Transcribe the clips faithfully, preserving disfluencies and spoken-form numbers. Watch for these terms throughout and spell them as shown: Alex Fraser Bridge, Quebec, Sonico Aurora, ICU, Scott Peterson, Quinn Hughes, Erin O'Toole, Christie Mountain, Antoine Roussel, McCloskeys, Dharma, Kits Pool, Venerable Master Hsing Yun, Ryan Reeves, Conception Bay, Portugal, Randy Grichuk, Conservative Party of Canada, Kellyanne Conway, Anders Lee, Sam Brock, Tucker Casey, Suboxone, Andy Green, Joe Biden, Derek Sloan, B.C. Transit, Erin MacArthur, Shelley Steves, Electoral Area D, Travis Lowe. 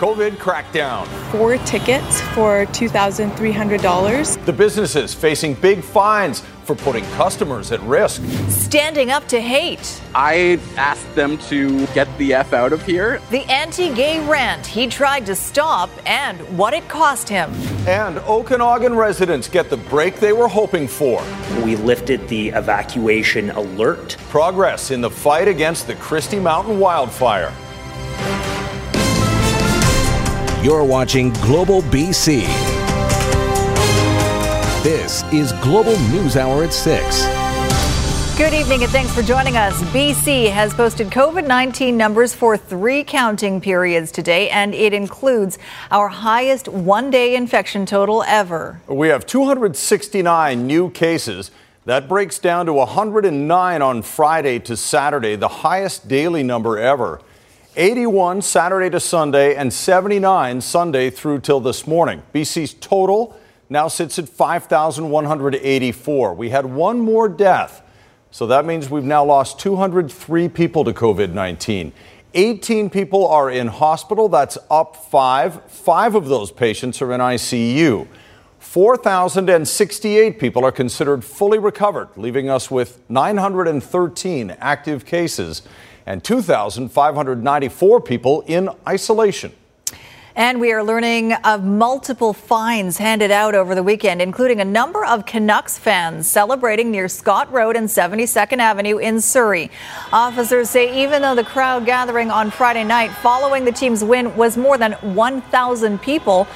COVID crackdown. Four tickets for two thousand three hundred dollars. The businesses facing big fines for putting customers at risk. Standing up to hate. I asked them to get the F out of here. The anti-gay rant he tried to stop and what it cost him. And Okanagan residents get the break they were hoping for. We lifted the evacuation alert. Progress in the fight against the Christie Mountain wildfire. You're watching Global B C. This is Global News Hour at six. Good evening and thanks for joining us. B C has posted COVID nineteen numbers for three counting periods today, and it includes our highest one-day infection total ever. We have two hundred sixty-nine new cases. That breaks down to one hundred nine on Friday to Saturday, the highest daily number ever. eighty-one Saturday to Sunday and seventy-nine Sunday through till this morning. B C's total now sits at five thousand one hundred eighty-four. We had one more death, so that means we've now lost two hundred three people to COVID nineteen. eighteen people are in hospital. That's up five. Five of those patients are in I C U. four thousand sixty-eight people are considered fully recovered, leaving us with nine hundred thirteen active cases and two thousand five hundred ninety-four people in isolation. And we are learning of multiple fines handed out over the weekend, including a number of Canucks fans celebrating near Scott Road and seventy-second Avenue in Surrey. Officers say even though the crowd gathering on Friday night following the team's win was more than one thousand people,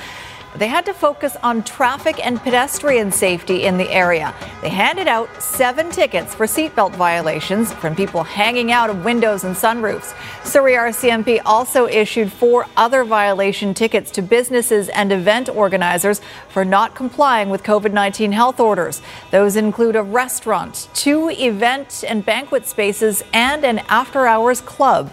they had to focus on traffic and pedestrian safety in the area. They handed out seven tickets for seatbelt violations from people hanging out of windows and sunroofs. Surrey R C M P also issued four other violation tickets to businesses and event organizers for not complying with COVID nineteen health orders. Those include a restaurant, two event and banquet spaces, and an after-hours club.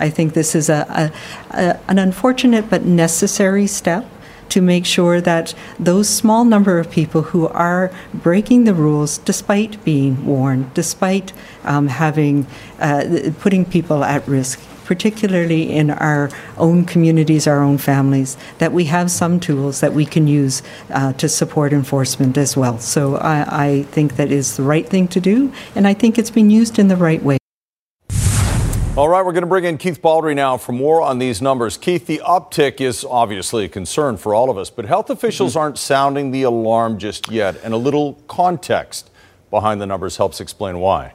I think this is a, a, a, an unfortunate but necessary step to make sure that those small number of people who are breaking the rules, despite being warned, despite um, having uh, putting people at risk, particularly in our own communities, our own families, that we have some tools that we can use uh, to support enforcement as well. So I, I think that is the right thing to do, and I think it's been used in the right way. All right, we're going to bring in Keith Baldry now for more on these numbers. Keith, the uptick is obviously a concern for all of us, but health officials mm-hmm. aren't sounding the alarm just yet, and a little context behind the numbers helps explain why.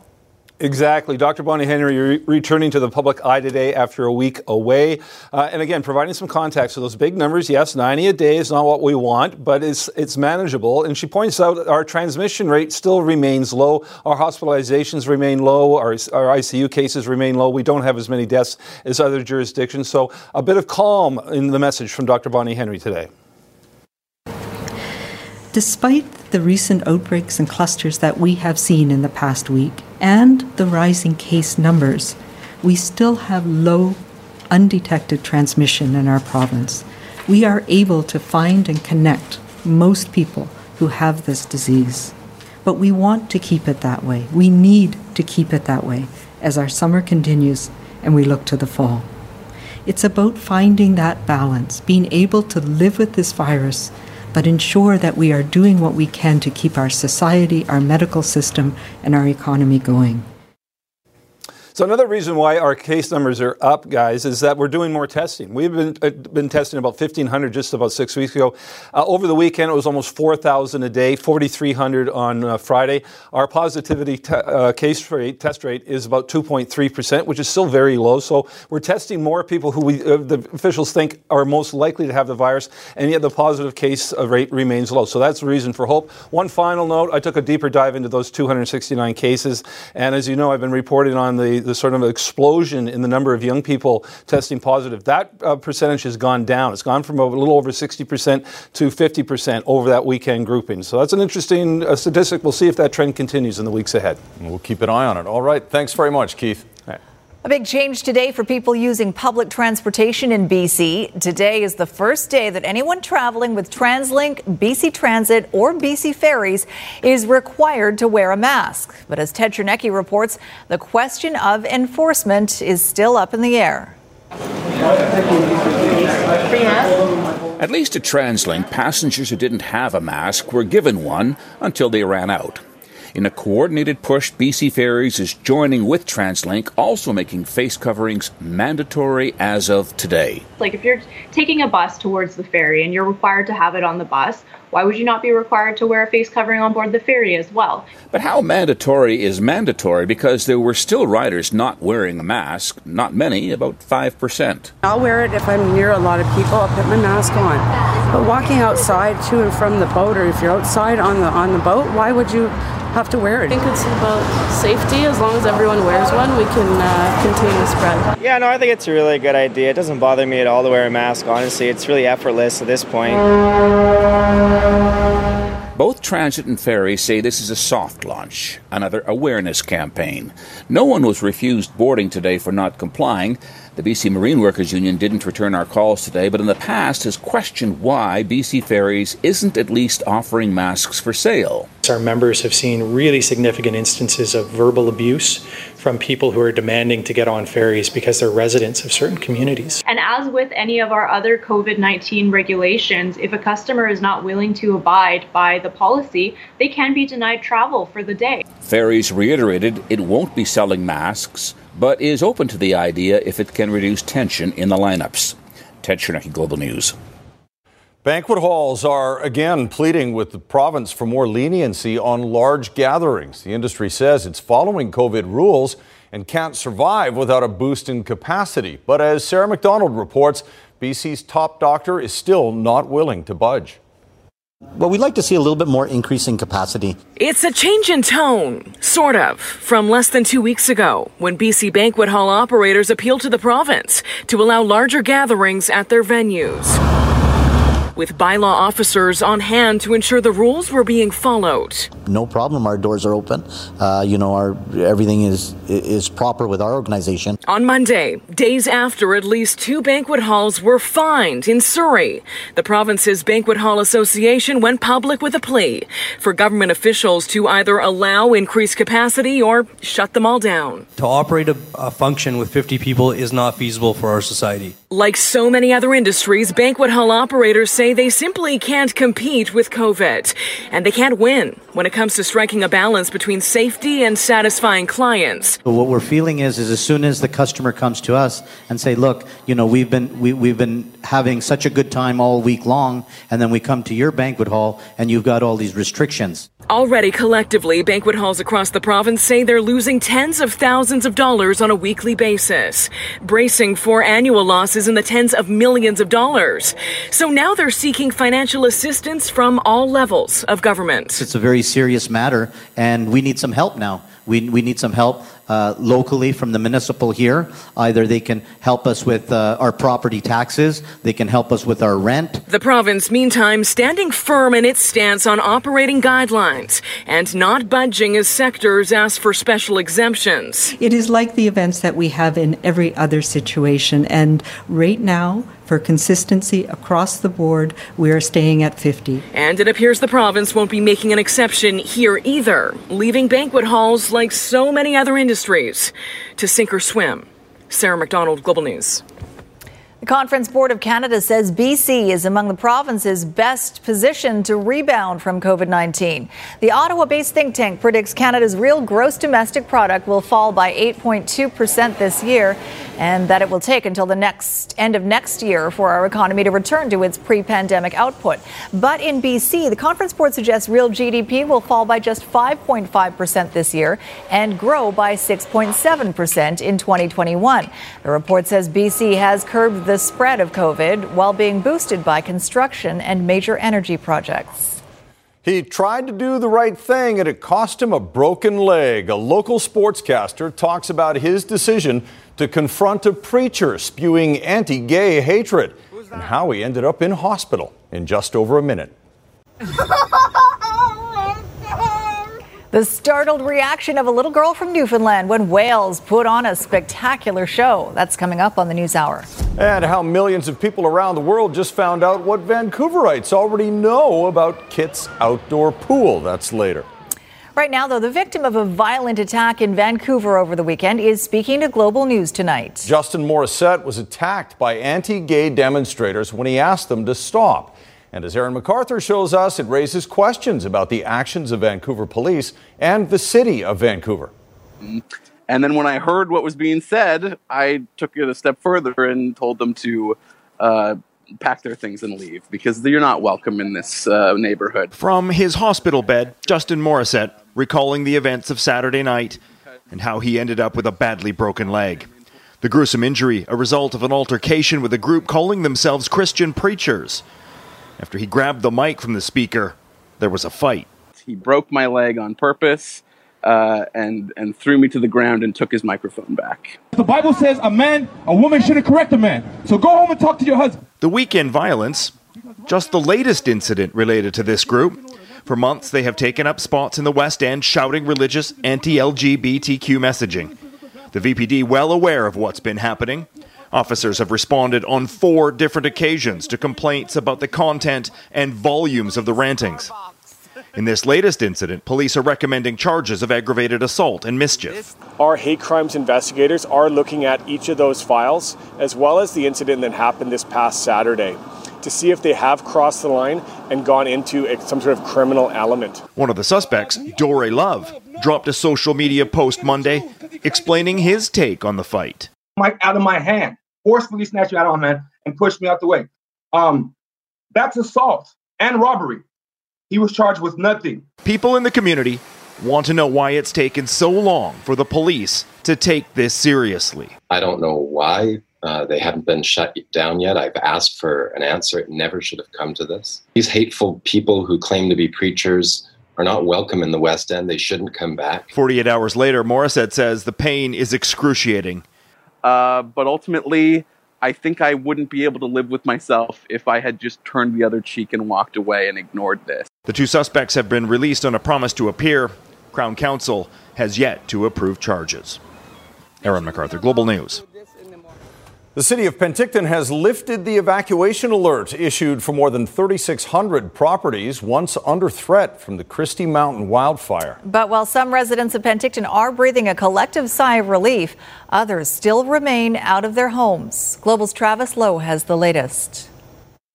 Exactly. Doctor Bonnie Henry re- returning to the public eye today after a week away. Uh, and again, providing some context. So those big numbers, yes, ninety a day is not what we want, but it's it's manageable. And she points out our transmission rate still remains low. Our hospitalizations remain low. Our, our I C U cases remain low. We don't have as many deaths as other jurisdictions. So a bit of calm in the message from Doctor Bonnie Henry today. Despite the recent outbreaks and clusters that we have seen in the past week, and the rising case numbers, we still have low, undetected transmission in our province. We are able to find and connect most people who have this disease. But we want to keep it that way. We need to keep it that way as our summer continues and we look to the fall. It's about finding that balance, being able to live with this virus, but ensure that we are doing what we can to keep our society, our medical system, and our economy going. So another reason why our case numbers are up, guys, is that we're doing more testing. We've been uh, been testing about fifteen hundred just about six weeks ago. Uh, over the weekend, it was almost four thousand a day, forty-three hundred on uh, Friday. Our positivity te- uh, case rate, test rate is about two point three percent, which is still very low. So we're testing more people who we, uh, the officials think are most likely to have the virus, and yet the positive case rate remains low. So that's the reason for hope. One final note, I took a deeper dive into those two hundred sixty-nine cases, and as you know, I've been reporting on the the sort of explosion in the number of young people testing positive. That uh, percentage has gone down. It's gone from a little over sixty percent to fifty percent over that weekend grouping. So that's an interesting uh, statistic. We'll see if that trend continues in the weeks ahead. We'll keep an eye on it. All right. Thanks very much, Keith. All right. A big change today for people using public transportation in B C. Today is the first day that anyone traveling with TransLink, B C Transit, or B C Ferries is required to wear a mask. But as Ted Chernecki reports, the question of enforcement is still up in the air. At least at TransLink, passengers who didn't have a mask were given one until they ran out. In a coordinated push, B C Ferries is joining with TransLink, also making face coverings mandatory as of today. Like, if you're taking a bus towards the ferry and you're required to have it on the bus, why would you not be required to wear a face covering on board the ferry as well? But how mandatory is mandatory? Because there were still riders not wearing a mask, not many, about five percent. I'll wear it if I'm near a lot of people. I'll put my mask on. But walking outside to and from the boat, or if you're outside on the on the boat, why would you have to wear it? I think it's about safety. As long as everyone wears one, we can uh, continue the spread. Yeah, no, I think it's a really good idea. It doesn't bother me at all to wear a mask, honestly. It's really effortless at this point. Both Transit and Ferry say this is a soft launch, another awareness campaign. No one was refused boarding today for not complying. The B C Marine Workers Union didn't return our calls today, but in the past has questioned why B C Ferries isn't at least offering masks for sale. Our members have seen really significant instances of verbal abuse from people who are demanding to get on ferries because they're residents of certain communities. And as with any of our other covid nineteen regulations, if a customer is not willing to abide by the policy, they can be denied travel for the day. Ferries reiterated it won't be selling masks, but is open to the idea if it can reduce tension in the lineups. Ted Chernecki, Global News. Banquet halls are again pleading with the province for more leniency on large gatherings. The industry says it's following COVID rules and can't survive without a boost in capacity. But as Sarah McDonald reports, B C's top doctor is still not willing to budge. Well, we'd like to see a little bit more increase in capacity. It's a change in tone, sort of, from less than two weeks ago when B C banquet hall operators appealed to the province to allow larger gatherings at their venues, with bylaw officers on hand to ensure the rules were being followed. No problem. Our doors are open. Uh, you know, our everything is is proper with our organization. On Monday, days after at least two banquet halls were fined in Surrey, the province's Banquet Hall Association went public with a plea for government officials to either allow increased capacity or shut them all down. To operate a, a function with fifty people is not feasible for our society. Like so many other industries, banquet hall operators say they simply can't compete with COVID, and they can't win when it comes to striking a balance between safety and satisfying clients. But what we're feeling is, is as soon as the customer comes to us and say, look, you know, we've been we, we've been having such a good time all week long, and then we come to your banquet hall and you've got all these restrictions. Already collectively, banquet halls across the province say they're losing tens of thousands of dollars on a weekly basis, bracing for annual losses in the tens of millions of dollars. So now they're seeking financial assistance from all levels of government. It's a very serious matter, and we need some help now. We we need some help uh, locally from the municipal here. Either they can help us with uh, our property taxes, they can help us with our rent. The province, meantime, standing firm in its stance on operating guidelines and not budging as sectors ask for special exemptions. It is like the events that we have in every other situation, and right now, for consistency across the board, we are staying at fifty. And it appears the province won't be making an exception here either, leaving banquet halls, like so many other industries, to sink or swim. Sarah McDonald, Global News. The Conference Board of Canada says B C is among the provinces best positioned to rebound from covid nineteen. The Ottawa-based think tank predicts Canada's real gross domestic product will fall by eight point two percent this year, and that it will take until the next end of next year for our economy to return to its pre-pandemic output. But in B C, the Conference Board suggests real G D P will fall by just five point five percent this year and grow by six point seven percent in twenty twenty-one. The report says B C has curbed the spread of COVID while being boosted by construction and major energy projects. He tried to do the right thing and it cost him a broken leg. A local sportscaster talks about his decision to confront a preacher spewing anti-gay hatred and how he ended up in hospital in just over a minute. The startled reaction of a little girl from Newfoundland when whales put on a spectacular show. That's coming up on the News Hour. And how millions of people around the world just found out what Vancouverites already know about Kits Outdoor Pool. That's later. Right now, though, the victim of a violent attack in Vancouver over the weekend is speaking to Global News tonight. Justin Morissette was attacked by anti-gay demonstrators when he asked them to stop. And as Erin MacArthur shows us, it raises questions about the actions of Vancouver police and the city of Vancouver. And then when I heard what was being said, I took it a step further and told them to uh, pack their things and leave, because you're not welcome in this uh, neighborhood. From his hospital bed, Justin Morissette recalling the events of Saturday night and how he ended up with a badly broken leg. The gruesome injury, a result of an altercation with a group calling themselves Christian preachers. After he grabbed the mic from the speaker, there was a fight. He broke my leg on purpose uh, and, and threw me to the ground and took his microphone back. The Bible says a man, a woman shouldn't correct a man. So go home and talk to your husband. The weekend violence, just the latest incident related to this group. For months, they have taken up spots in the West End shouting religious anti-L G B T Q messaging. The V P D well aware of what's been happening. Officers have responded on four different occasions to complaints about the content and volumes of the rantings. In this latest incident, police are recommending charges of aggravated assault and mischief. Our hate crimes investigators are looking at each of those files, as well as the incident that happened this past Saturday, to see if they have crossed the line and gone into a, some sort of criminal element. One of the suspects, Dore Love, dropped a social media post Monday explaining his take on the fight. My, out of my hand, forcefully snatched you out of my hand and pushed me out the way. Um, that's assault and robbery. He was charged with nothing. People in the community want to know why it's taken so long for the police to take this seriously. I don't know why uh, they haven't been shut down yet. I've asked for an answer. It never should have come to this. These hateful people who claim to be preachers are not welcome in the West End. They shouldn't come back. forty-eight hours later, Morissette says the pain is excruciating. Uh, but ultimately, I think I wouldn't be able to live with myself if I had just turned the other cheek and walked away and ignored this. The two suspects have been released on a promise to appear. Crown Counsel has yet to approve charges. Erin MacArthur, Global News. The city of Penticton has lifted the evacuation alert issued for more than three thousand six hundred properties once under threat from the Christie Mountain wildfire. But while some residents of Penticton are breathing a collective sigh of relief, others still remain out of their homes. Global's Travis Lowe has the latest.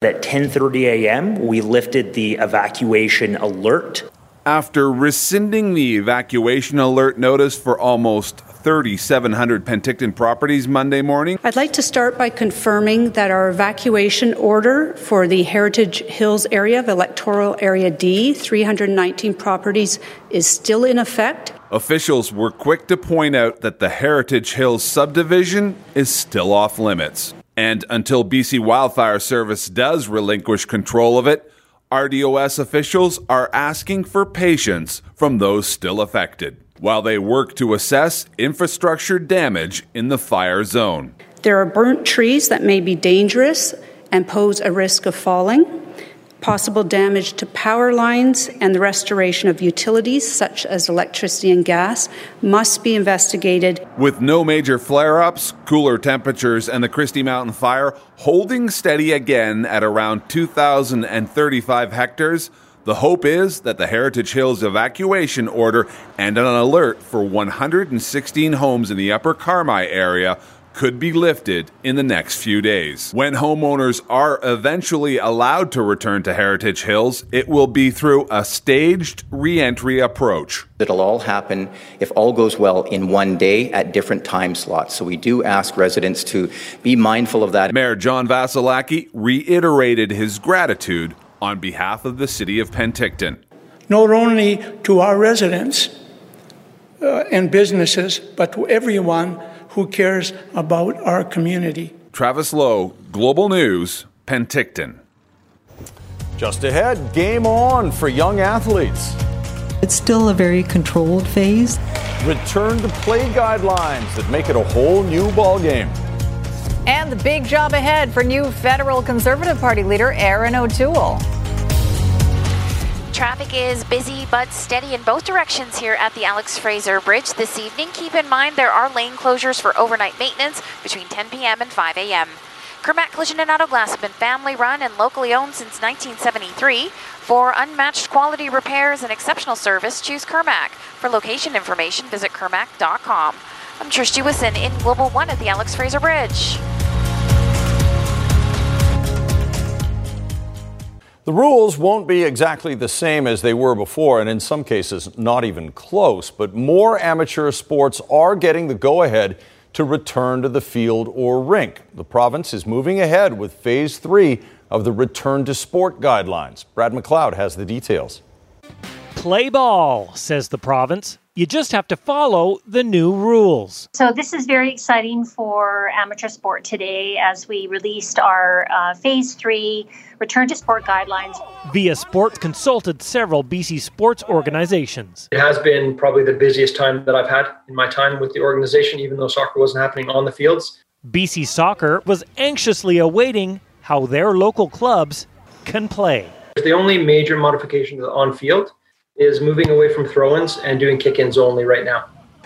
At ten thirty a.m., we lifted the evacuation alert. After rescinding the evacuation alert notice for almost three thousand seven hundred Penticton properties Monday morning. I'd like to start by confirming that our evacuation order for the Heritage Hills area of Electoral Area D, three hundred nineteen properties, is still in effect. Officials were quick to point out that the Heritage Hills subdivision is still off limits. And until B C Wildfire Service does relinquish control of it, R D O S officials are asking for patience from those still affected while they work to assess infrastructure damage in the fire zone. There are burnt trees that may be dangerous and pose a risk of falling, possible damage to power lines, and the restoration of utilities such as electricity and gas must be investigated. With no major flare-ups, cooler temperatures, and the Christie Mountain fire holding steady again at around two thousand thirty-five hectares, the hope is that the Heritage Hills evacuation order and an alert for one hundred sixteen homes in the Upper Carmi area could be lifted in the next few days. When homeowners are eventually allowed to return to Heritage Hills, it will be through a staged re-entry approach. It'll all happen, if all goes well, in one day at different time slots. So we do ask residents to be mindful of that. Mayor John Vasilaki reiterated his gratitude on behalf of the city of Penticton. Not only to our residents uh, and businesses, but to everyone who cares about our community. Travis Lowe, Global News, Penticton. Just ahead, game on for young athletes. It's still a very controlled phase. Return to play guidelines that make it a whole new ballgame. And the big job ahead for new federal Conservative Party leader Erin O'Toole. Traffic is busy but steady in both directions here at the Alex Fraser Bridge this evening. Keep in mind there are lane closures for overnight maintenance between ten p.m. and five a.m. Kirmac Collision and Autoglass have been family-run and locally owned since nineteen seventy-three. For unmatched quality repairs and exceptional service, choose Kirmac. For location information, visit kirmac dot com. I'm Trish Jewison in Global One at the Alex Fraser Bridge. The rules won't be exactly the same as they were before, and in some cases, not even close. But more amateur sports are getting the go-ahead to return to the field or rink. The province is moving ahead with phase three of the return to sport guidelines. Brad McLeod has the details. Play ball, says the province. You just have to follow the new rules. So this is very exciting for amateur sport today as we released our uh, Phase three Return to Sport Guidelines. Via Sport consulted several B C sports organizations. It has been probably the busiest time that I've had in my time with the organization, even though soccer wasn't happening on the fields. B C Soccer was anxiously awaiting how their local clubs can play. The only major modification to the on-field is moving away from throw-ins and doing kick-ins only right now.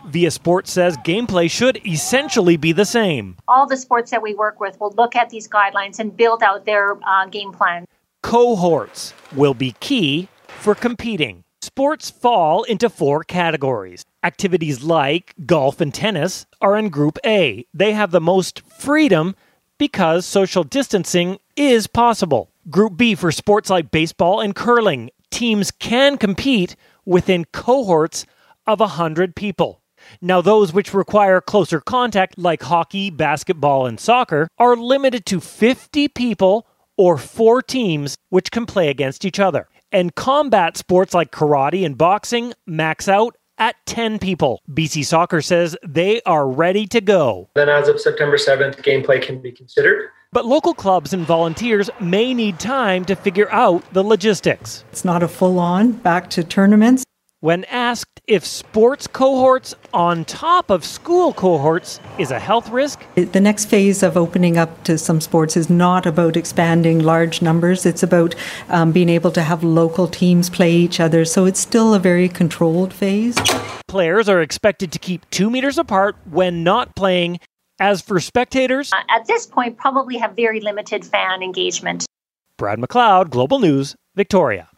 Via Sport says gameplay should essentially be the same. All the sports that we work with will look at these guidelines and build out their uh, game plan. Cohorts will be key for competing. Sports fall into four categories. Activities like golf and tennis are in Group A. They have the most freedom because social distancing is possible. Group B for sports like baseball and curling. Teams can compete within cohorts of one hundred people. Now, those which require closer contact, like hockey, basketball, and soccer, are limited to fifty people or four teams which can play against each other. And combat sports like karate and boxing max out at ten people. B C Soccer says they are ready to go. Then as of September seventh, gameplay can be considered. But local clubs and volunteers may need time to figure out the logistics. It's not a full-on back to tournaments. When asked if sports cohorts on top of school cohorts is a health risk, the next phase of opening up to some sports is not about expanding large numbers. It's about um, being able to have local teams play each other. So it's still a very controlled phase. Players are expected to keep two meters apart when not playing. As for spectators, uh, at this point, probably have very limited fan engagement. Brad McLeod, Global News, Victoria.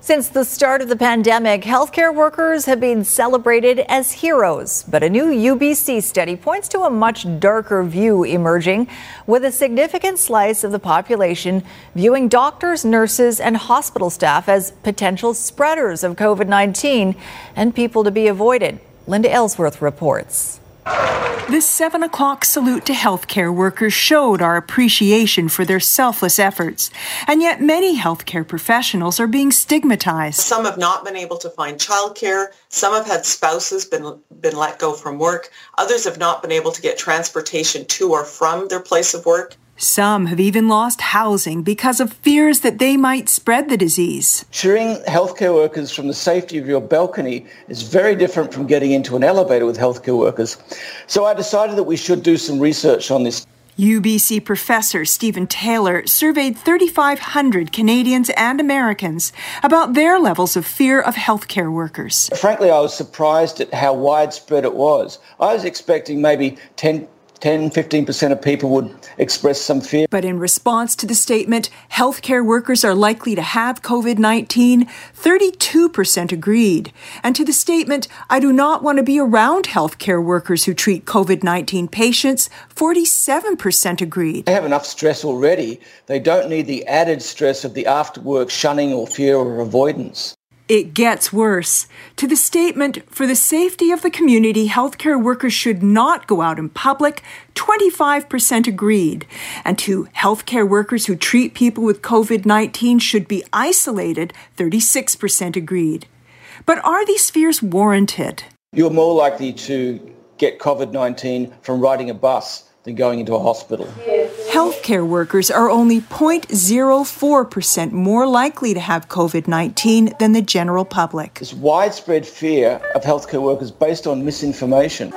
Since the start of the pandemic, healthcare workers have been celebrated as heroes. But a new U B C study points to a much darker view emerging, with a significant slice of the population viewing doctors, nurses, and hospital staff as potential spreaders of COVID nineteen and people to be avoided. Linda Ellsworth reports. This seven o'clock salute to healthcare workers showed our appreciation for their selfless efforts. And yet many healthcare professionals are being stigmatized. Some have not been able to find childcare. Some have had spouses been, been let go from work. Others have not been able to get transportation to or from their place of work. Some have even lost housing because of fears that they might spread the disease. Cheering healthcare workers from the safety of your balcony is very different from getting into an elevator with healthcare workers. So I decided that we should do some research on this. U B C professor Stephen Taylor surveyed three thousand five hundred Canadians and Americans about their levels of fear of healthcare workers. Frankly, I was surprised at how widespread it was. I was expecting maybe ten ten, fifteen percent of people would express some fear. But in response to the statement, healthcare workers are likely to have COVID nineteen, thirty-two percent agreed. And to the statement, I do not want to be around healthcare workers who treat COVID nineteen patients, forty-seven percent agreed. They have enough stress already. They don't need the added stress of the after-work shunning or fear or avoidance. It gets worse. To the statement, for the safety of the community, healthcare workers should not go out in public, twenty-five percent agreed. And to healthcare workers who treat people with COVID nineteen should be isolated, thirty-six percent agreed. But are these fears warranted? You're more likely to get COVID nineteen from riding a bus than going into a hospital. Healthcare workers are only zero point zero four percent more likely to have COVID nineteen than the general public. There's widespread fear of healthcare workers based on misinformation.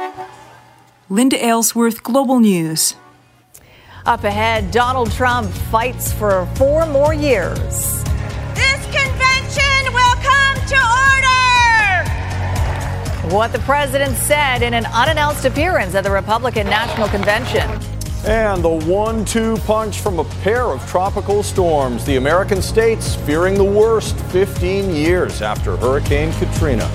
Linda Aylesworth, Global News. Up ahead, Donald Trump fights for four more years. This convention will come to order! What the president said in an unannounced appearance at the Republican National Convention. And the one two punch from a pair of tropical storms. The American states fearing the worst fifteen years after Hurricane Katrina.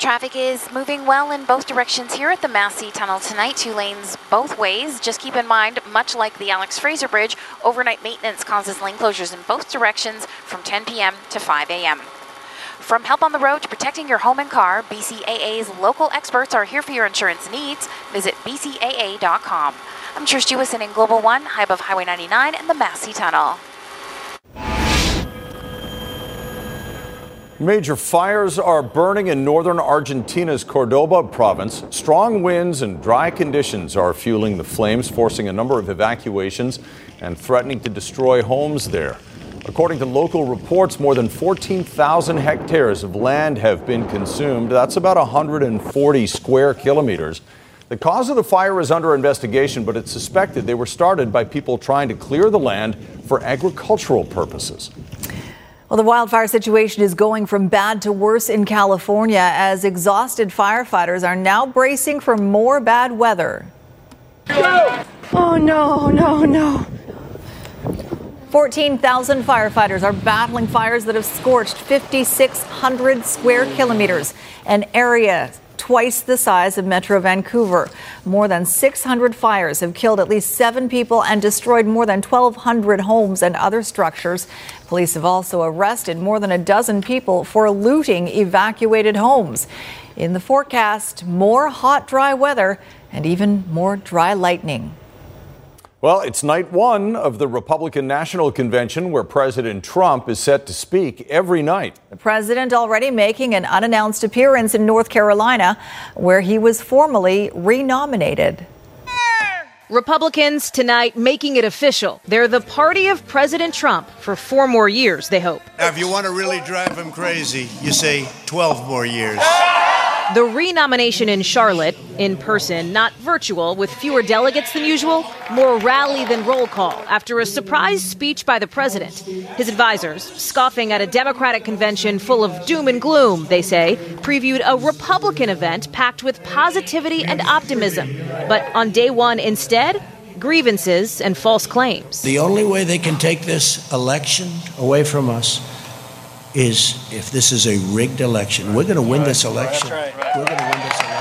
Traffic is moving well in both directions here at the Massey Tunnel tonight. Two lanes both ways. Just keep in mind, much like the Alex Fraser Bridge, overnight maintenance causes lane closures in both directions from ten p.m. to five a.m. From help on the road to protecting your home and car, B C A A's local experts are here for your insurance needs. Visit B C A A dot com. I'm Trish Jewison in Global One, high above Highway ninety-nine and the Massey Tunnel. Major fires are burning in northern Argentina's Cordoba province. Strong winds and dry conditions are fueling the flames, forcing a number of evacuations and threatening to destroy homes there. According to local reports, more than fourteen thousand hectares of land have been consumed. That's about one hundred forty square kilometers. The cause of the fire is under investigation, but it's suspected they were started by people trying to clear the land for agricultural purposes. Well, the wildfire situation is going from bad to worse in California as exhausted firefighters are now bracing for more bad weather. Go! Oh, no, no, no. fourteen thousand firefighters are battling fires that have scorched five thousand six hundred square kilometers, an area twice the size of Metro Vancouver. More than six hundred fires have killed at least seven people and destroyed more than twelve hundred homes and other structures. Police have also arrested more than a dozen people for looting evacuated homes. In the forecast, more hot, dry weather and even more dry lightning. Well, it's night one of the Republican National Convention where President Trump is set to speak every night. The president already making an unannounced appearance in North Carolina where he was formally renominated. Republicans tonight making it official. They're the party of President Trump for four more years, they hope. Now, if you want to really drive him crazy, you say twelve more years. The renomination in Charlotte, in person, not virtual, with fewer delegates than usual, more rally than roll call after a surprise speech by the president. His advisors, scoffing at a Democratic convention full of doom and gloom, they say, previewed a Republican event packed with positivity and optimism. But on day one, instead, grievances and false claims. The only way they can take this election away from us is if this is a rigged election. We're going to win this election. We're going to win this election.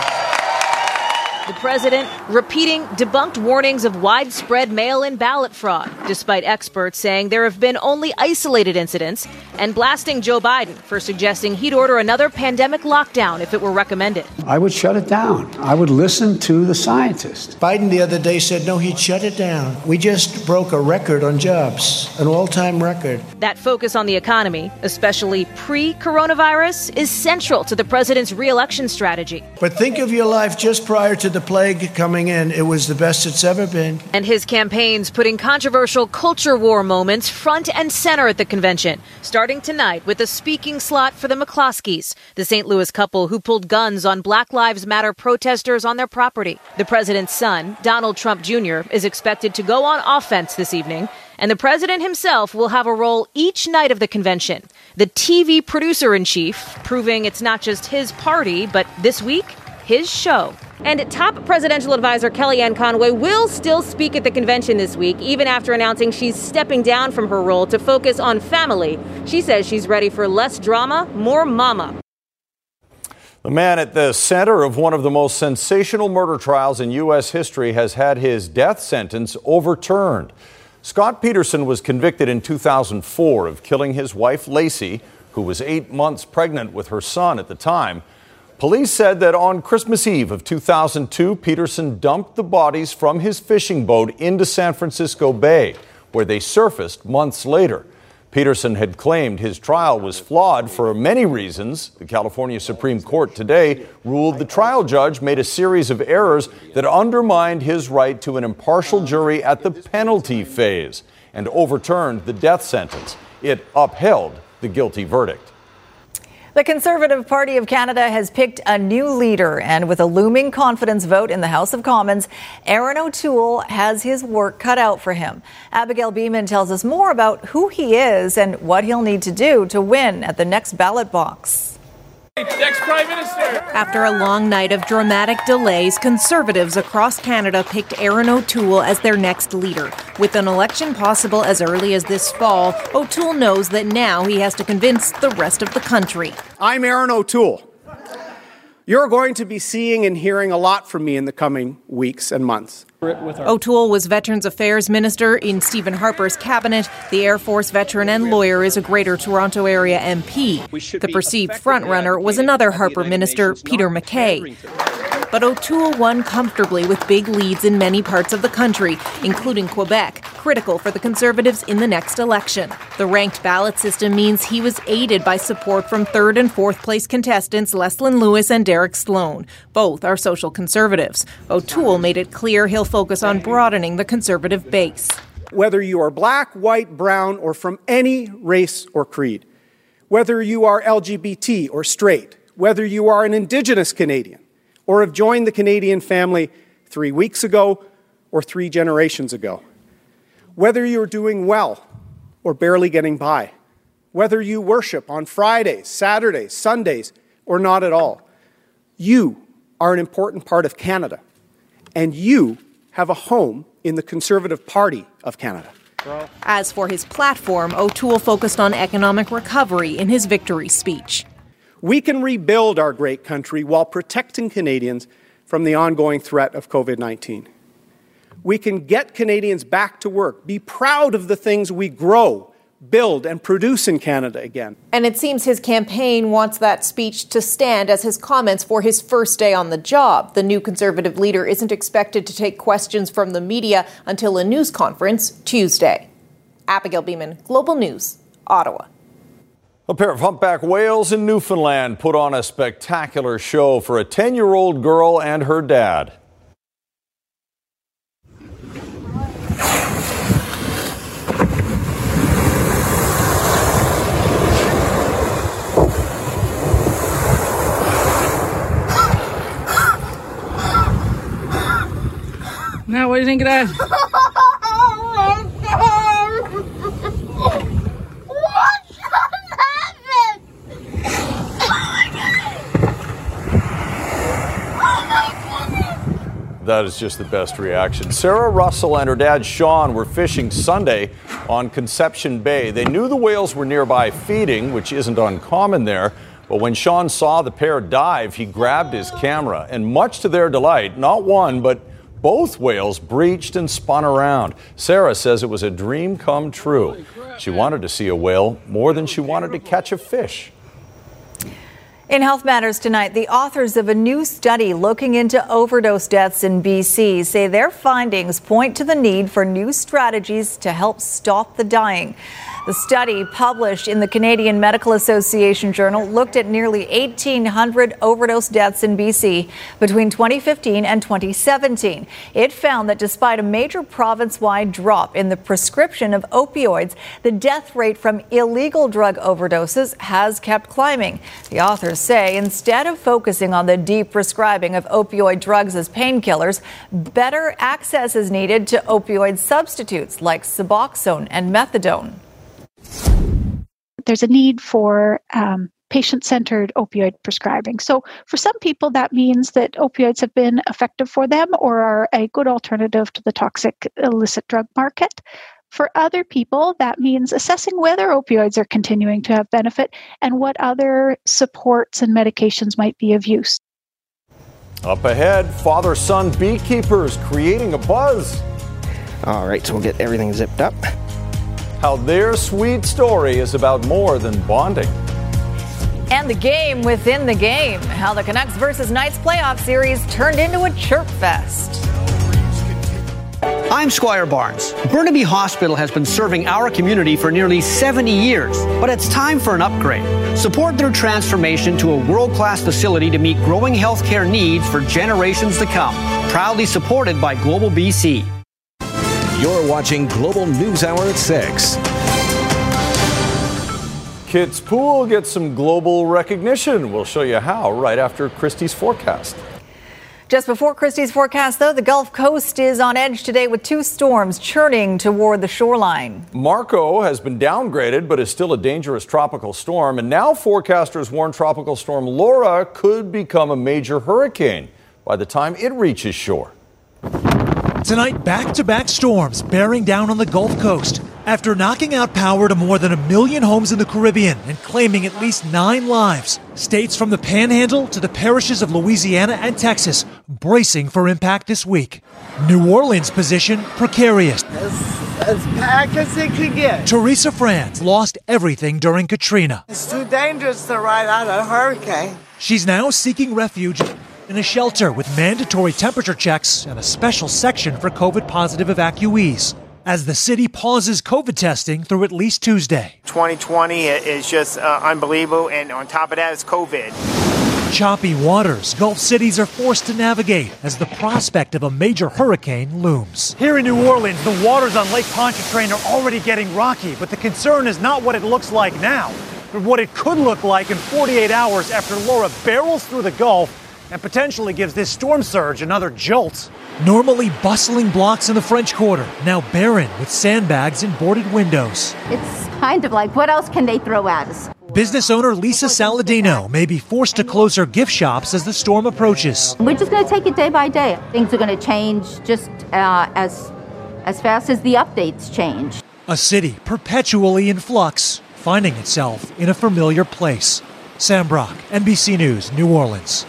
The president repeating debunked warnings of widespread mail-in ballot fraud, despite experts saying there have been only isolated incidents, and blasting Joe Biden for suggesting he'd order another pandemic lockdown if it were recommended. I would shut it down. I would listen to the scientists. Biden the other day said, no, he'd shut it down. We just broke a record on jobs, an all-time record. That focus on the economy, especially pre-coronavirus, is central to the president's re-election strategy. But think of your life just prior to the The plague coming in. It was the best it's ever been. And his campaign's putting controversial culture war moments front and center at the convention, starting tonight with a speaking slot for the McCloskeys, the Saint Louis couple who pulled guns on Black Lives Matter protesters on their property. The president's son, Donald Trump Junior, is expected to go on offense this evening, and the president himself will have a role each night of the convention. The T V producer-in-chief, proving it's not just his party, but this week, his show. And top presidential advisor Kellyanne Conway will still speak at the convention this week, even after announcing she's stepping down from her role to focus on family. She says she's ready for less drama, more mama. The man at the center of one of the most sensational murder trials in U S history has had his death sentence overturned. Scott Peterson was convicted in two thousand four of killing his wife, Lacey, who was eight months pregnant with her son at the time. Police said that on Christmas Eve of two thousand two, Peterson dumped the bodies from his fishing boat into San Francisco Bay, where they surfaced months later. Peterson had claimed his trial was flawed for many reasons. The California Supreme Court today ruled the trial judge made a series of errors that undermined his right to an impartial jury at the penalty phase and overturned the death sentence. It upheld the guilty verdict. The Conservative Party of Canada has picked a new leader, and with a looming confidence vote in the House of Commons, Erin O'Toole has his work cut out for him. Abigail Beeman tells us more about who he is and what he'll need to do to win at the next ballot box. Next Prime Minister. After a long night of dramatic delays, Conservatives across Canada picked Erin O'Toole as their next leader. With an election possible as early as this fall, O'Toole knows that now he has to convince the rest of the country. I'm Erin O'Toole. You're going to be seeing and hearing a lot from me in the coming weeks and months. O'Toole was Veterans Affairs Minister in Stephen Harper's cabinet. The Air Force veteran and lawyer is a Greater Toronto Area M P. The perceived frontrunner was another Harper minister, Peter MacKay. But O'Toole won comfortably with big leads in many parts of the country, including Quebec, critical for the Conservatives in the next election. The ranked ballot system means he was aided by support from third and fourth place contestants Leslyn Lewis and Derek Sloan. Both are social Conservatives. O'Toole made it clear he'll focus on broadening the Conservative base. Whether you are black, white, brown, or from any race or creed, whether you are L G B T or straight, whether you are an Indigenous Canadian, or have joined the Canadian family three weeks ago or three generations ago. Whether you're doing well or barely getting by. Whether you worship on Fridays, Saturdays, Sundays, or not at all. You are an important part of Canada, and you have a home in the Conservative Party of Canada. As for his platform, O'Toole focused on economic recovery in his victory speech. We can rebuild our great country while protecting Canadians from the ongoing threat of covid nineteen. We can get Canadians back to work, be proud of the things we grow, build, and produce in Canada again. And it seems his campaign wants that speech to stand as his comments for his first day on the job. The new Conservative leader isn't expected to take questions from the media until a news conference Tuesday. Abigail Beeman, Global News, Ottawa. A pair of humpback whales in Newfoundland put on a spectacular show for a ten-year-old girl and her dad. Now, what do you think of that? That is just the best reaction. Sarah Russell and her dad, Sean, were fishing Sunday on Conception Bay. They knew the whales were nearby feeding, which isn't uncommon there. But when Sean saw the pair dive, he grabbed his camera. And much to their delight, not one, but both whales breached and spun around. Sarah says it was a dream come true. She wanted to see a whale more than she wanted to catch a fish. In Health Matters tonight, the authors of a new study looking into overdose deaths in B C say their findings point to the need for new strategies to help stop the dying. The study, published in the Canadian Medical Association Journal, looked at nearly eighteen hundred overdose deaths in B C between twenty fifteen and twenty seventeen. It found that despite a major province-wide drop in the prescription of opioids, the death rate from illegal drug overdoses has kept climbing. The authors say instead of focusing on the de-prescribing of opioid drugs as painkillers, better access is needed to opioid substitutes like Suboxone and methadone. There's a need for um, patient-centered opioid prescribing. So for some people, that means that opioids have been effective for them or are a good alternative to the toxic illicit drug market. For other people, that means assessing whether opioids are continuing to have benefit and what other supports and medications might be of use. Up ahead, father-son beekeepers creating a buzz. All right, so we'll get everything zipped up. How their sweet story is about more than bonding. And the game within the game. How the Canucks versus Knights playoff series turned into a chirp fest. I'm Squire Barnes. Burnaby Hospital has been serving our community for nearly seventy years, but it's time for an upgrade. Support their transformation to a world-class facility to meet growing healthcare needs for generations to come. Proudly supported by Global B C. You're watching Global News Hour at six. Kits Pool gets some global recognition. We'll show you how right after Christie's forecast. Just before Christie's forecast, though, the Gulf Coast is on edge today with two storms churning toward the shoreline. Marco has been downgraded but is still a dangerous tropical storm. And now forecasters warn tropical storm Laura could become a major hurricane by the time it reaches shore. Tonight, back-to-back storms bearing down on the Gulf Coast after knocking out power to more than a million homes in the Caribbean and claiming at least nine lives. States from the Panhandle to the parishes of Louisiana and Texas bracing for impact this week. New Orleans' position precarious. As, as packed as it could get. Teresa Franz lost everything during Katrina. It's too dangerous to ride out a hurricane. She's now seeking refuge in a shelter with mandatory temperature checks and a special section for COVID-positive evacuees as the city pauses COVID testing through at least Tuesday. twenty twenty is just uh, unbelievable, and on top of that is COVID. Choppy waters Gulf cities are forced to navigate as the prospect of a major hurricane looms. Here in New Orleans, the waters on Lake Pontchartrain are already getting rocky, but the concern is not what it looks like now, but what it could look like in forty-eight hours after Laura barrels through the Gulf and potentially gives this storm surge another jolt. Normally bustling blocks in the French Quarter, now barren with sandbags and boarded windows. It's kind of like, what else can they throw at us? Business owner Lisa Saladino may be forced to close her gift shops as the storm approaches. We're just going to take it day by day. Things are going to change just uh, as, as fast as the updates change. A city perpetually in flux, finding itself in a familiar place. Sam Brock, N B C News, New Orleans.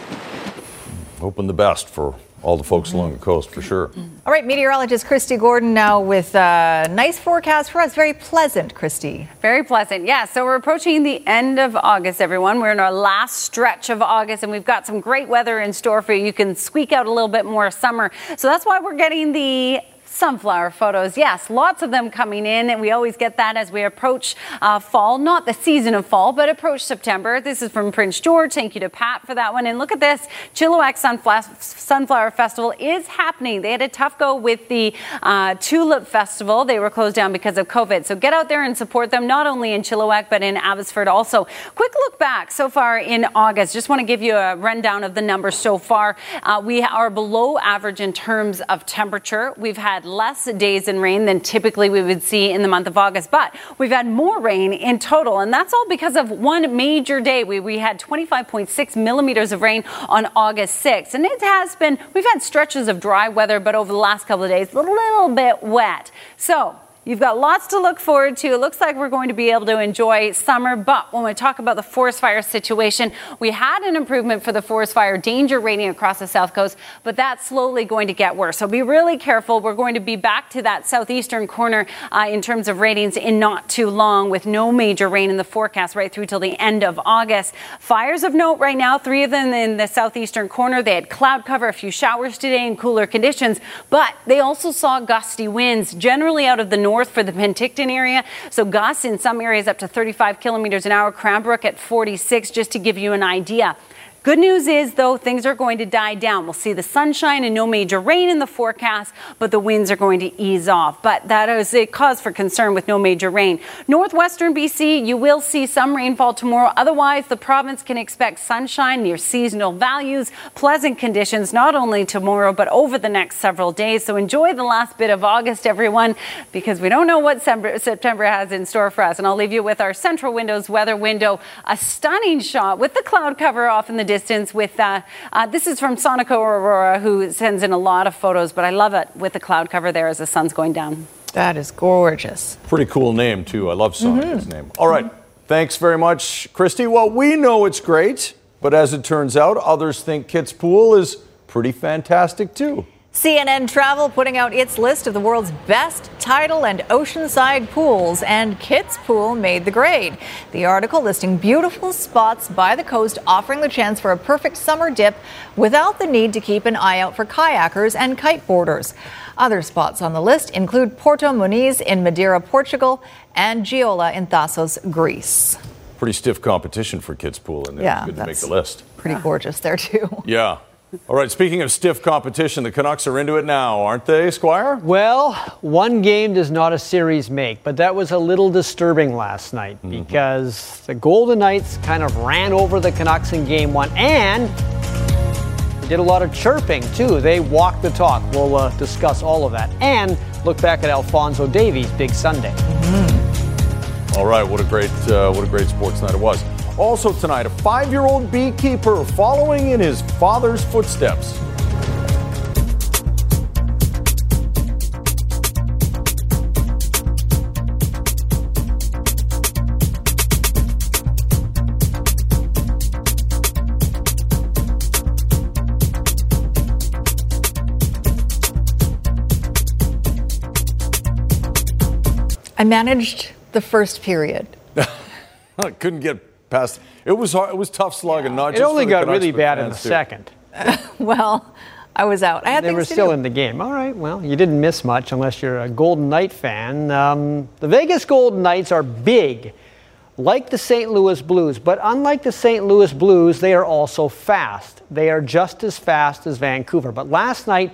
Hoping the best for all the folks along the coast, for sure. All right, meteorologist Christie Gordon now with a nice forecast for us. Very pleasant, Christie. Very pleasant, yeah. So we're approaching the end of August, everyone. We're in our last stretch of August, and we've got some great weather in store for you. You can squeak out a little bit more summer. So that's why we're getting the sunflower photos, yes, lots of them coming in, and we always get that as we approach uh, fall, not the season of fall, but approach September. This is from Prince George. Thank you to Pat for that one. And look at this. Chilliwack Sunfla- Sunflower Festival is happening. They had a tough go with the uh, Tulip Festival. They were closed down because of COVID. So get out there and support them, not only in Chilliwack, but in Abbotsford also. Quick look back so far in August. Just want to give you a rundown of the numbers so far. Uh, we are below average in terms of temperature. We've had less days in rain than typically we would see in the month of August, but we've had more rain in total, and that's all because of one major day. We, we had twenty-five point six millimeters of rain on August sixth, and it has been, we've had stretches of dry weather, but over the last couple of days, a little bit wet. So you've got lots to look forward to. It looks like we're going to be able to enjoy summer. But when we talk about the forest fire situation, we had an improvement for the forest fire danger rating across the South Coast, but that's slowly going to get worse. So be really careful. We're going to be back to that southeastern corner uh, in terms of ratings in not too long, with no major rain in the forecast right through till the end of August. Fires of note right now, three of them in the southeastern corner. They had cloud cover, a few showers today and cooler conditions, but they also saw gusty winds, generally out of the north for the Penticton area. So gusts in some areas up to thirty-five kilometers an hour, Cranbrook at forty-six, just to give you an idea. Good news is, though, things are going to die down. We'll see the sunshine and no major rain in the forecast, but the winds are going to ease off. But that is a cause for concern with no major rain. Northwestern B C, you will see some rainfall tomorrow. Otherwise, the province can expect sunshine near seasonal values, pleasant conditions, not only tomorrow, but over the next several days. So enjoy the last bit of August, everyone, because we don't know what September has in store for us. And I'll leave you with our Central Windows weather window, a stunning shot with the cloud cover off in the distance with, uh, uh, this is from Sonico Aurora, who sends in a lot of photos, but I love it with the cloud cover there as the sun's going down. That is gorgeous. Pretty cool name, too. I love Sonico's mm-hmm. name. All right. Mm-hmm. Thanks very much, Christie. Well, we know it's great, but as it turns out, others think Kits Pool is pretty fantastic, too. C N N Travel putting out its list of the world's best tidal and oceanside pools, and Kits Pool made the grade. The article listing beautiful spots by the coast offering the chance for a perfect summer dip without the need to keep an eye out for kayakers and kiteboarders. Other spots on the list include Porto Muniz in Madeira, Portugal, and Giola in Thassos, Greece. Pretty stiff competition for Kits Pool, and yeah, good to make the list. Pretty yeah. gorgeous there, too. Yeah. All right, speaking of stiff competition, the Canucks are into it now, aren't they, Squire? Well, one game does not a series make, but that was a little disturbing last night mm-hmm. because the Golden Knights kind of ran over the Canucks in game one, and the did a lot of chirping, too. They walked the talk. We'll uh, discuss all of that. And look back at Alphonso Davies' big Sunday. Mm-hmm. All right, what a great uh, what a great sports night it was. Also tonight, a five-year-old beekeeper following in his father's footsteps. I managed the first period. I couldn't get past. It was hard. It was tough slugging. Yeah. Not just it only got Canucks, really bad in the second. Well, I was out. I had they were still do. in the game. All right. Well, you didn't miss much unless you're a Golden Knight fan. Um, the Vegas Golden Knights are big, like the Saint Louis Blues. But unlike the Saint Louis Blues, they are also fast. They are just as fast as Vancouver. But last night,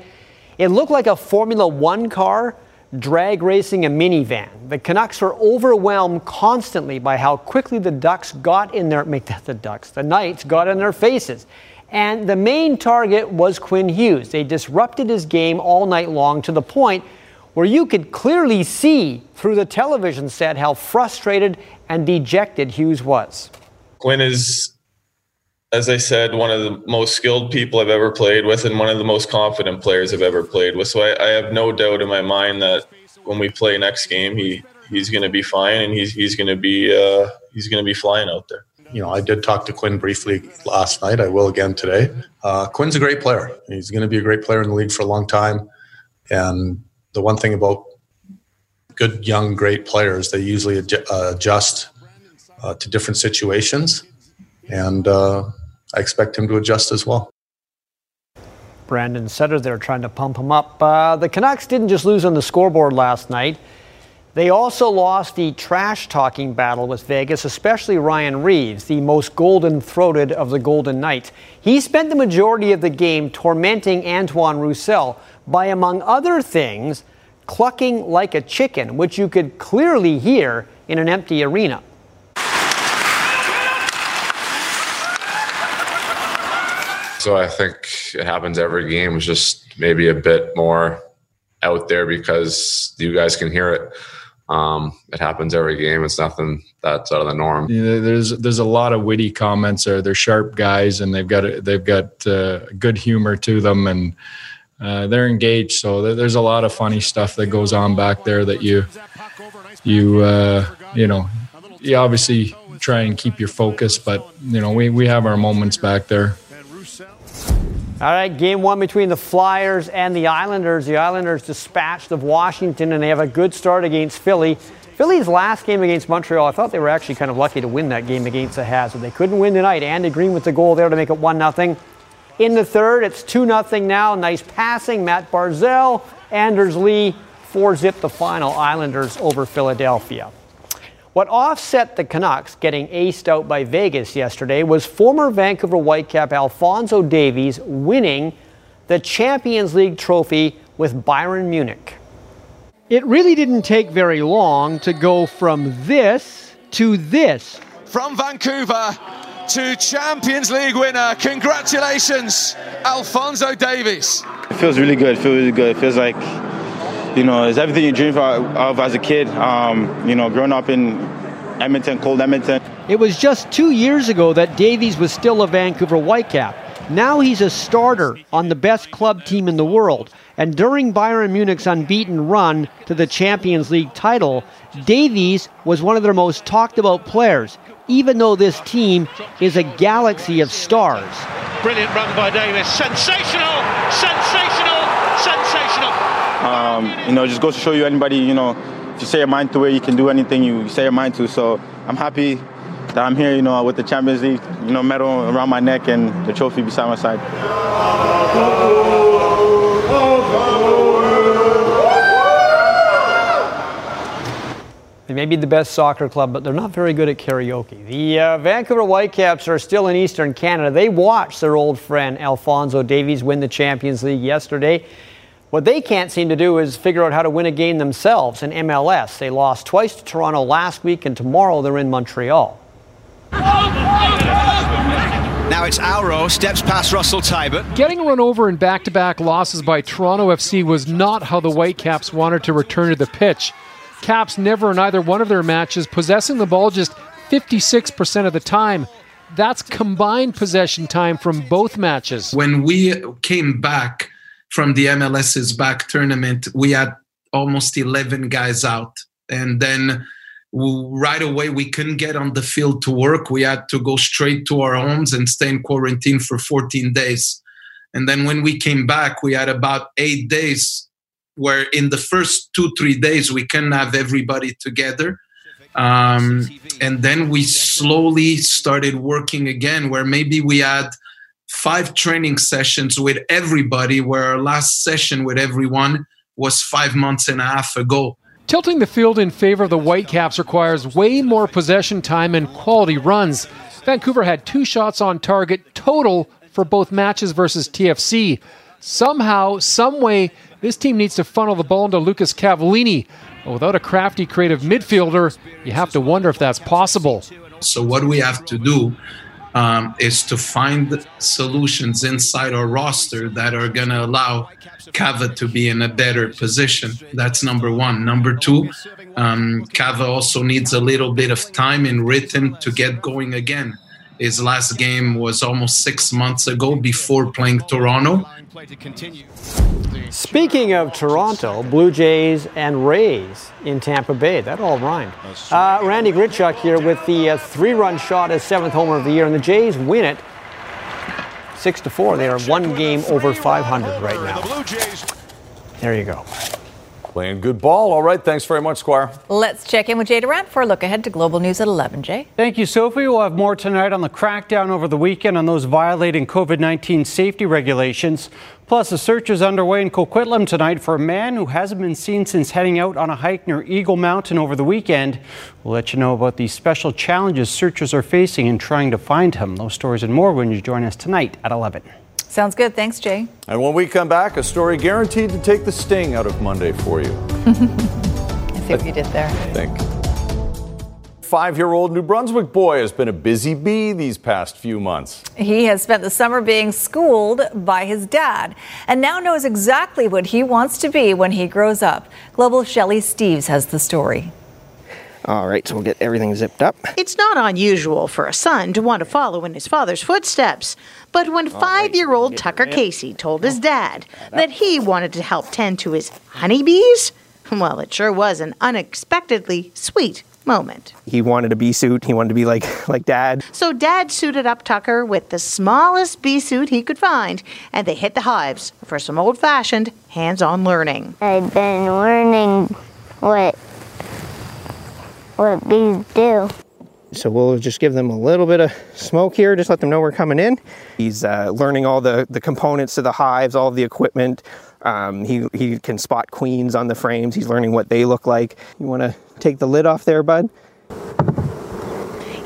it looked like a Formula One car drag racing a minivan. The Canucks were overwhelmed constantly by how quickly the Ducks got in their, make that the Ducks, the Knights got in their faces. And the main target was Quinn Hughes. They disrupted his game all night long to the point where you could clearly see through the television set how frustrated and dejected Hughes was. Quinn is, as I said, one of the most skilled people I've ever played with and one of the most confident players I've ever played with. So I, I have no doubt in my mind that when we play next game, he, he's going to be fine and he's he's going to be uh, he's going to be flying out there. You know, I did talk to Quinn briefly last night. I will again today. Uh, Quinn's a great player. He's going to be a great player in the league for a long time. And the one thing about good, young, great players, they usually ad- uh, adjust uh, to different situations. And uh, I expect him to adjust as well. Brandon Sutter there trying to pump him up. Uh, the Canucks didn't just lose on the scoreboard last night. They also lost the trash-talking battle with Vegas, especially Ryan Reeves, the most golden-throated of the Golden Knights. He spent the majority of the game tormenting Antoine Roussel by, among other things, clucking like a chicken, which you could clearly hear in an empty arena. So I think it happens every game. It's just maybe a bit more out there because you guys can hear it. Um, it happens every game. It's nothing that's out of the norm. You know, there's there's a lot of witty comments. Or they're sharp guys, and they've got a, they've got uh, good humor to them, and uh, they're engaged. So there's a lot of funny stuff that goes on back there that you you uh, you know you obviously try and keep your focus, but you know we we have our moments back there. All right, game one between the Flyers and the Islanders. The Islanders dispatched of Washington, and they have a good start against Philly. Philly's last game against Montreal, I thought they were actually kind of lucky to win that game against the Habs, but they couldn't win tonight. Andy Green with the goal there to make it one nothing. In the third, it's two nothing now. Nice passing, Matt Barzal, Anders Lee, four zip the final. Islanders over Philadelphia. What offset the Canucks getting aced out by Vegas yesterday was former Vancouver Whitecap Alphonso Davies winning the Champions League trophy with Bayern Munich. It really didn't take very long to go from this to this. From Vancouver to Champions League winner. Congratulations, Alphonso Davies. It feels really good. It feels really good. It feels like, you know, it's everything you dream of as a kid, um, you know, growing up in Edmonton, cold Edmonton. It was just two years ago that Davies was still a Vancouver Whitecap. Now he's a starter on the best club team in the world. And during Bayern Munich's unbeaten run to the Champions League title, Davies was one of their most talked about players, even though this team is a galaxy of stars. Brilliant run by Davies. Sensational, sensational, sensational. Um, you know, just goes to show you anybody, you know, if you set your mind to it, you can do anything you set your mind to. So I'm happy that I'm here, you know, with the Champions League, you know, medal around my neck and the trophy beside my side. They may be the best soccer club, but they're not very good at karaoke. The uh, Vancouver Whitecaps are still in Eastern Canada. They watched their old friend Alphonso Davies win the Champions League yesterday. What they can't seem to do is figure out how to win a game themselves in M L S. They lost twice to Toronto last week, and tomorrow they're in Montreal. Now it's Auro, steps past Russell Tybert. Getting run over in back-to-back losses by Toronto F C was not how the Whitecaps wanted to return to the pitch. Caps never in either one of their matches possessing the ball just fifty-six percent of the time. That's combined possession time from both matches. When we came back from the M L S's back tournament, we had almost eleven guys out. And then right away, we couldn't get on the field to work. We had to go straight to our homes and stay in quarantine for fourteen days. And then when we came back, we had about eight days where in the first two, three days, we couldn't have everybody together. Um, and then we slowly started working again, where maybe we had five training sessions with everybody, where our last session with everyone was five months and a half ago. Tilting the field in favor of the Whitecaps requires way more possession time and quality runs. Vancouver had two shots on target total for both matches versus T F C. Somehow, someway, this team needs to funnel the ball into Lucas Cavallini. But without a crafty, creative midfielder, you have to wonder if that's possible. So what we have to do um, is to find solutions inside our roster that are going to allow Cava to be in a better position. That's number one. Number two, um, Cava also needs a little bit of time and rhythm to get going again. His last game was almost six months ago before playing Toronto. Speaking of Toronto, Blue Jays and Rays in Tampa Bay. That all rhymed. Uh, Randy Grichuk here with the uh, three-run shot as seventh homer of the year, and the Jays win it six to four. They are one game over five hundred right now. There you go. Playing good ball. All right. Thanks very much, Squire. Let's check in with Jay Durant for a look ahead to Global News at eleven, Jay. Thank you, Sophie. We'll have more tonight on the crackdown over the weekend on those violating COVID nineteen safety regulations. Plus, a search is underway in Coquitlam tonight for a man who hasn't been seen since heading out on a hike near Eagle Mountain over the weekend. We'll let you know about the special challenges searchers are facing in trying to find him. Those stories and more when you join us tonight at eleven. Sounds good. Thanks, Jay. And when we come back, a story guaranteed to take the sting out of Monday for you. I see what you did there. Thank you. Five-year-old New Brunswick boy has been a busy bee these past few months. He has spent the summer being schooled by his dad and now knows exactly what he wants to be when he grows up. Global Shelley Steves has the story. All right, so we'll get everything zipped up. It's not unusual for a son to want to follow in his father's footsteps. But when five-year-old Tucker Casey told his dad that he wanted to help tend to his honeybees, well, it sure was an unexpectedly sweet moment. He wanted a bee suit. He wanted to be like, like Dad. So Dad suited up Tucker with the smallest bee suit he could find, and they hit the hives for some old-fashioned hands-on learning. I've been learning what... what bees do. So we'll just give them a little bit of smoke here, just let them know we're coming in. He's uh, learning all the, the components to the hives, all of the equipment. Um, he, he can spot queens on the frames. He's learning what they look like. You want to take the lid off there, bud?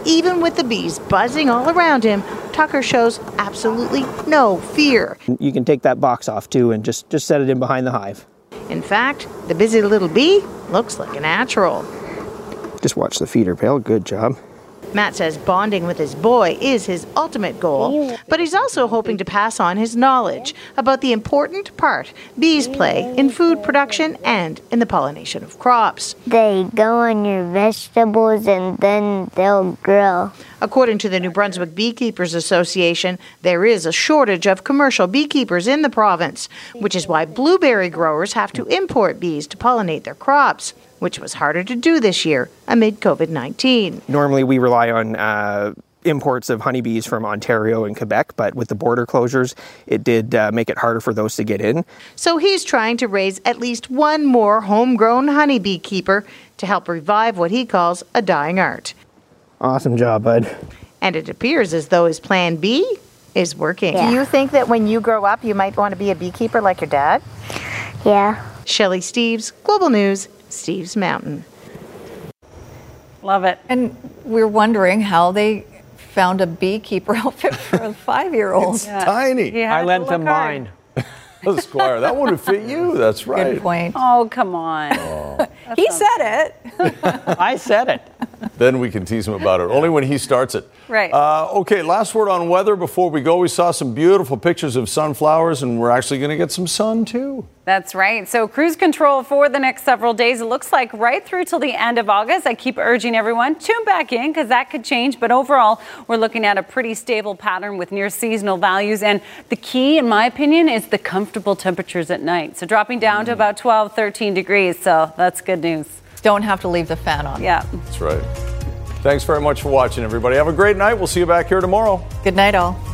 Even with the bees buzzing all around him, Tucker shows absolutely no fear. You can take that box off too and just, just set it in behind the hive. In fact, the busy little bee looks like a natural. Just watch the feeder pail. Good job. Matt says bonding with his boy is his ultimate goal, but he's also hoping to pass on his knowledge about the important part bees play in food production and in the pollination of crops. They go on your vegetables and then they'll grow. According to the New Brunswick Beekeepers Association, there is a shortage of commercial beekeepers in the province, which is why blueberry growers have to import bees to pollinate their crops, which was harder to do this year amid COVID nineteen. Normally we rely on uh, imports of honeybees from Ontario and Quebec, but with the border closures, it did uh, make it harder for those to get in. So he's trying to raise at least one more homegrown honeybee keeper to help revive what he calls a dying art. Awesome job, bud. And it appears as though his plan B is working. Yeah. Do you think that when you grow up, you might want to be a beekeeper like your dad? Yeah. Shelley Steves, Global News, Steve's Mountain. Love it. And we're wondering how they found a beekeeper outfit for a five-year-old. It's yeah. tiny. I lent him mine. Squire, that wouldn't fit you. That's right. Good point. Oh, come on. Oh. He said it. I said it. Then we can tease him about it. Only when he starts it. Right. Uh, okay, last word on weather before we go. We saw some beautiful pictures of sunflowers, and we're actually going to get some sun, too. That's right. So cruise control for the next several days. It looks like right through till the end of August. I keep urging everyone, tune back in because that could change. But overall, we're looking at a pretty stable pattern with near seasonal values. And the key, in my opinion, is the comfortable temperatures at night. So dropping down mm. to about twelve, thirteen degrees. So that's good news. Don't have to leave the fan on. Yeah. That's right. Thanks very much for watching, everybody. Have a great night. We'll see you back here tomorrow. Good night, all.